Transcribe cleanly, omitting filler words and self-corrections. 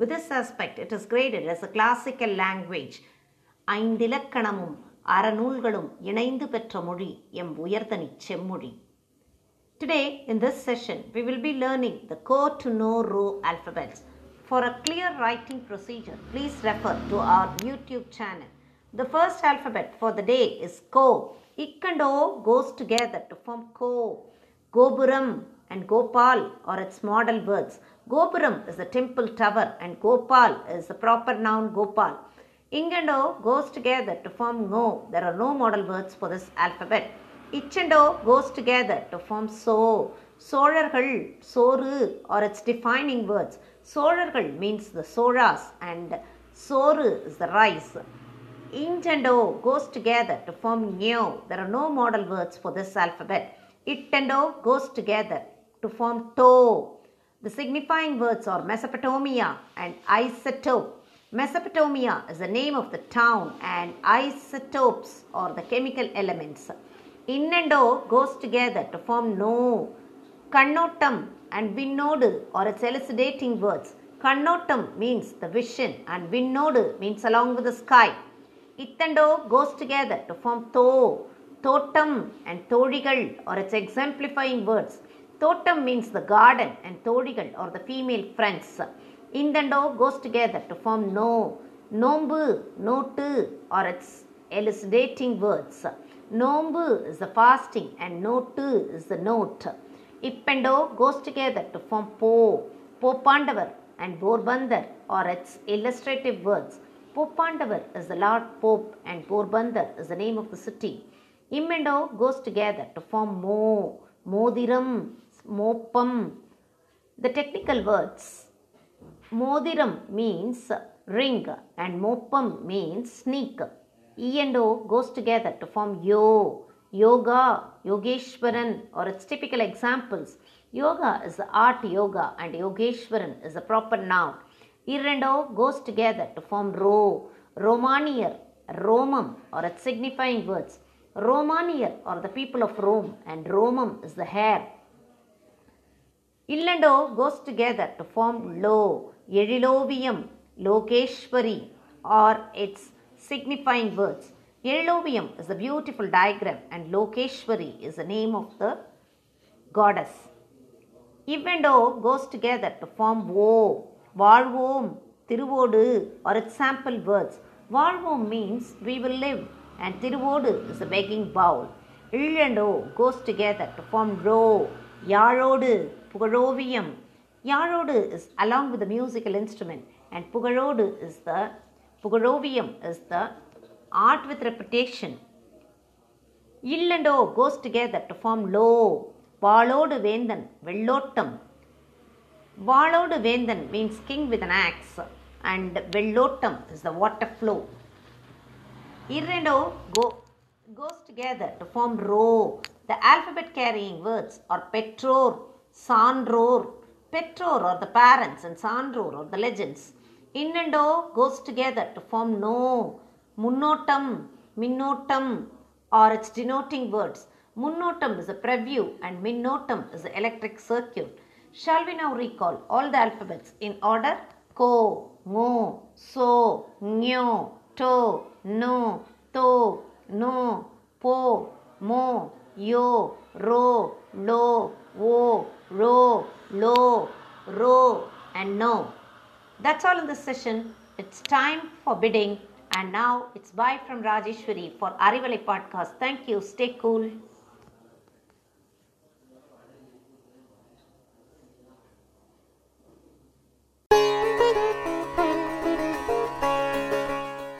With this aspect, it is graded as a classical language. ஐந்திலக்கணமும் அறநூல்களும் இணைந்து பெற்ற மொழி எம் உயர்தனி செம்மொழி. Today in this session, we will be learning the core to no row alphabets. For a clear writing procedure, please refer to our YouTube channel. The first alphabet for the day is ko. Ik and O goes together to form Ko. Gopuram and Gopal are its model words. Gopuram is a temple tower and Gopal is the proper noun Gopal. Ing and O goes together to form No. There are no model words for this alphabet. Ich and O goes together to form So. Solargal, Soru are its defining words. Solargal means the Soras and Soru is the rice. Int and O goes together to form Nyo. There are no model words for this alphabet. It and O goes together to form To. The signifying words are Mesopotamia and isotope. Mesopotamia is the name of the town and isotopes are the chemical elements. In and O goes together to form No. Kannottam and Vinnodu are its elucidating words. Kannottam means the vision and Vinnodu means along with the sky. It and O goes together to form Tho. Thotam and Thodigal are its exemplifying words. Thotam means the garden and Thodigal are the female friends. In and O goes together to form No. Nombu, Notu are its elucidating words. Nombu is the fasting and Notu is the note. Ip and O goes together to form Po. Popandavar and Borbandar are its illustrative words. Popandavar is the Lord Pope and Porbandar is the name of the city. Im and O goes together to form Mo, Modiram, Mopam. The technical words, Modiram means ring and Mopam means sneak. E and O goes together to form Yo. Yoga, Yogeshwaran or its typical examples. Yoga is the art yoga and Yogeshwaran is the proper noun. Ir and O goes together to form Ro. Romanier, Romum or its signifying words. Romanier are the people of Rome and Romum is the hair. Il and O goes together to form Lo. Erilovium, Lokeshwari are its signifying words. Erilovium is a beautiful diagram and Lokeshwari is the name of the goddess. Iv and O goes together to form O. வாழ்வோம், திருவோடு or its sample words. வாழ்வோம் means we will live and திருவோடு is a begging bowl. Il and O goes together to form Ro. யாழோடு, புகழோவியம். யாழோடு is along with the musical instrument and புகழோடு is the புகழோவியம் is the art with reputation. Il and O goes together to form Lo. வாளோடு வேந்தன், வெள்ளோட்டம். வாளோடு வேந்தன் means king with an axe and Vellottam is the water flow. Ir and O goes together to form Ro. The alphabet carrying words are Petror, Sanror. Petror are the parents and Sanror are the legends. In and O goes together to form No. Munnottam, Minnottam are its denoting words. Munnottam is a preview and Minnottam is the electric circuit. Shall we now recall all the alphabets in order? Ko, Mo, So, Nyo, To, No, To, No, Po, Mo, Yo, Ro, Lo, Wo, Ro, Lo, Ro and No. That's all in this session. It's time for bidding and now it's bye from Rajeshwari for Arivale podcast. Thank you. Stay cool.